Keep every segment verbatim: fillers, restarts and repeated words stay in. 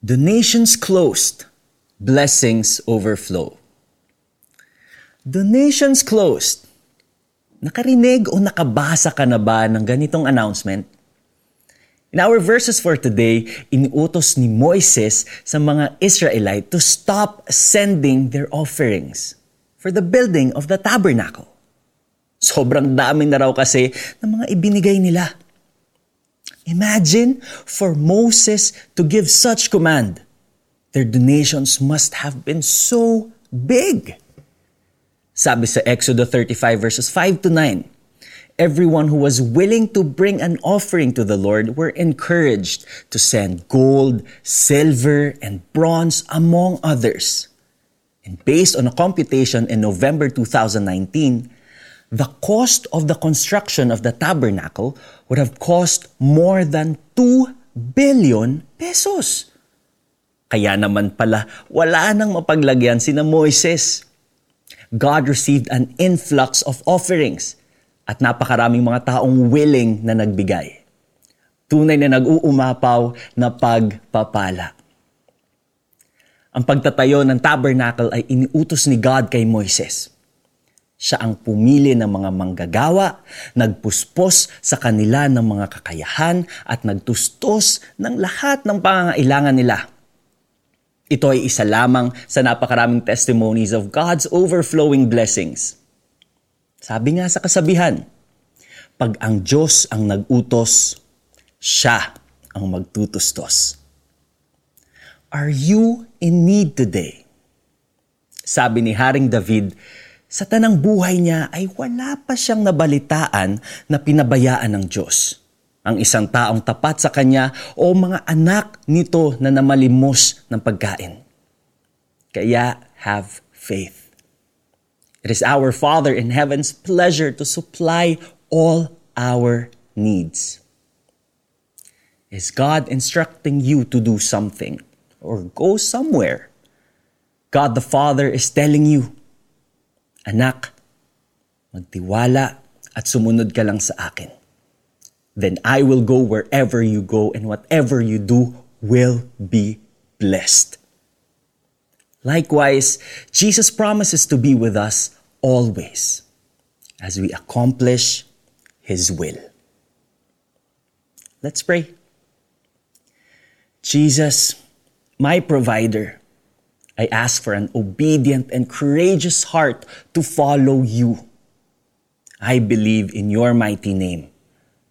The nations closed, blessings overflow. The nations closed. Nakarinig o nakabasa ka na ba ng ganitong announcement? In our verses for today, iniutos ni Moises sa mga Israelite to stop sending their offerings for the building of the tabernacle. Sobrang dami na raw kasi ng mga ibinigay nila. Imagine for Moses to give such command. Their donations must have been so big. Sabi sa Exodus thirty-five verses five to nine, everyone who was willing to bring an offering to the Lord were encouraged to send gold, silver, and bronze among others. And based on a computation in November two thousand nineteen, the cost of the construction of the tabernacle would have cost more than two billion pesos. Kaya naman pala, wala nang mapaglagyan sina Moises. God received an influx of offerings at napakaraming mga taong willing na nagbigay. Tunay na nag-uumapaw na pagpapala. Ang pagtatayo ng tabernacle ay iniutos ni God kay Moises. Siya ang pumili ng mga manggagawa, nagpuspos sa kanila ng mga kakayahan at nagtustos ng lahat ng pangangailangan nila. Ito ay isa lamang sa napakaraming testimonies of God's overflowing blessings. Sabi nga sa kasabihan, pag ang Diyos ang nag-utos, Siya ang magtutustos. Are you in need today? Sabi ni Haring David, sa tanang buhay niya ay wala pa siyang nabalitaan na pinabayaan ng Diyos. Ang isang taong tapat sa kanya o mga anak nito na namalimos ng pagkain. Kaya have faith. It is our Father in Heaven's pleasure to supply all our needs. Is God instructing you to do something or go somewhere? God the Father is telling you, anak, magtiwala at sumunod ka lang sa akin. Then I will go wherever you go, and whatever you do will be blessed. Likewise, Jesus promises to be with us always as we accomplish His will. Let's pray. Jesus, my provider, I ask for an obedient and courageous heart to follow you. I believe in your mighty name,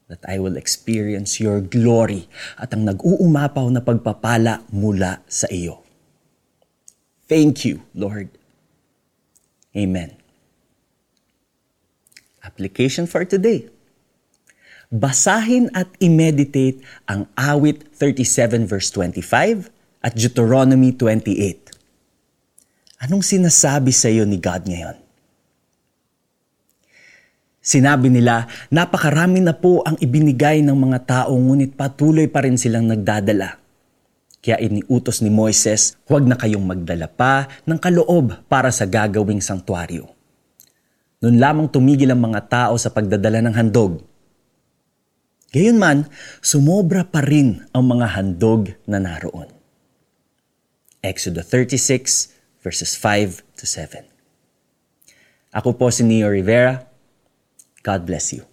that I will experience your glory at ang nag-uumapaw na pagpapala mula sa iyo. Thank you, Lord. Amen. Application for today. Basahin at i-meditate ang Awit thirty-seven verse twenty-five at Deuteronomy twenty-eight. Anong sinasabi sa iyo ni God ngayon? Sinabi nila, napakarami na po ang ibinigay ng mga tao ngunit patuloy pa rin silang nagdadala. Kaya iniutos ni Moises, huwag na kayong magdala pa ng kaloob para sa gagawing sanktuaryo. Noon lamang tumigil ang mga tao sa pagdadala ng handog. Gayunman, sumobra pa rin ang mga handog na naroon. Exodus thirty-six verses five to seven. Ako po si Neo Rivera. God bless you.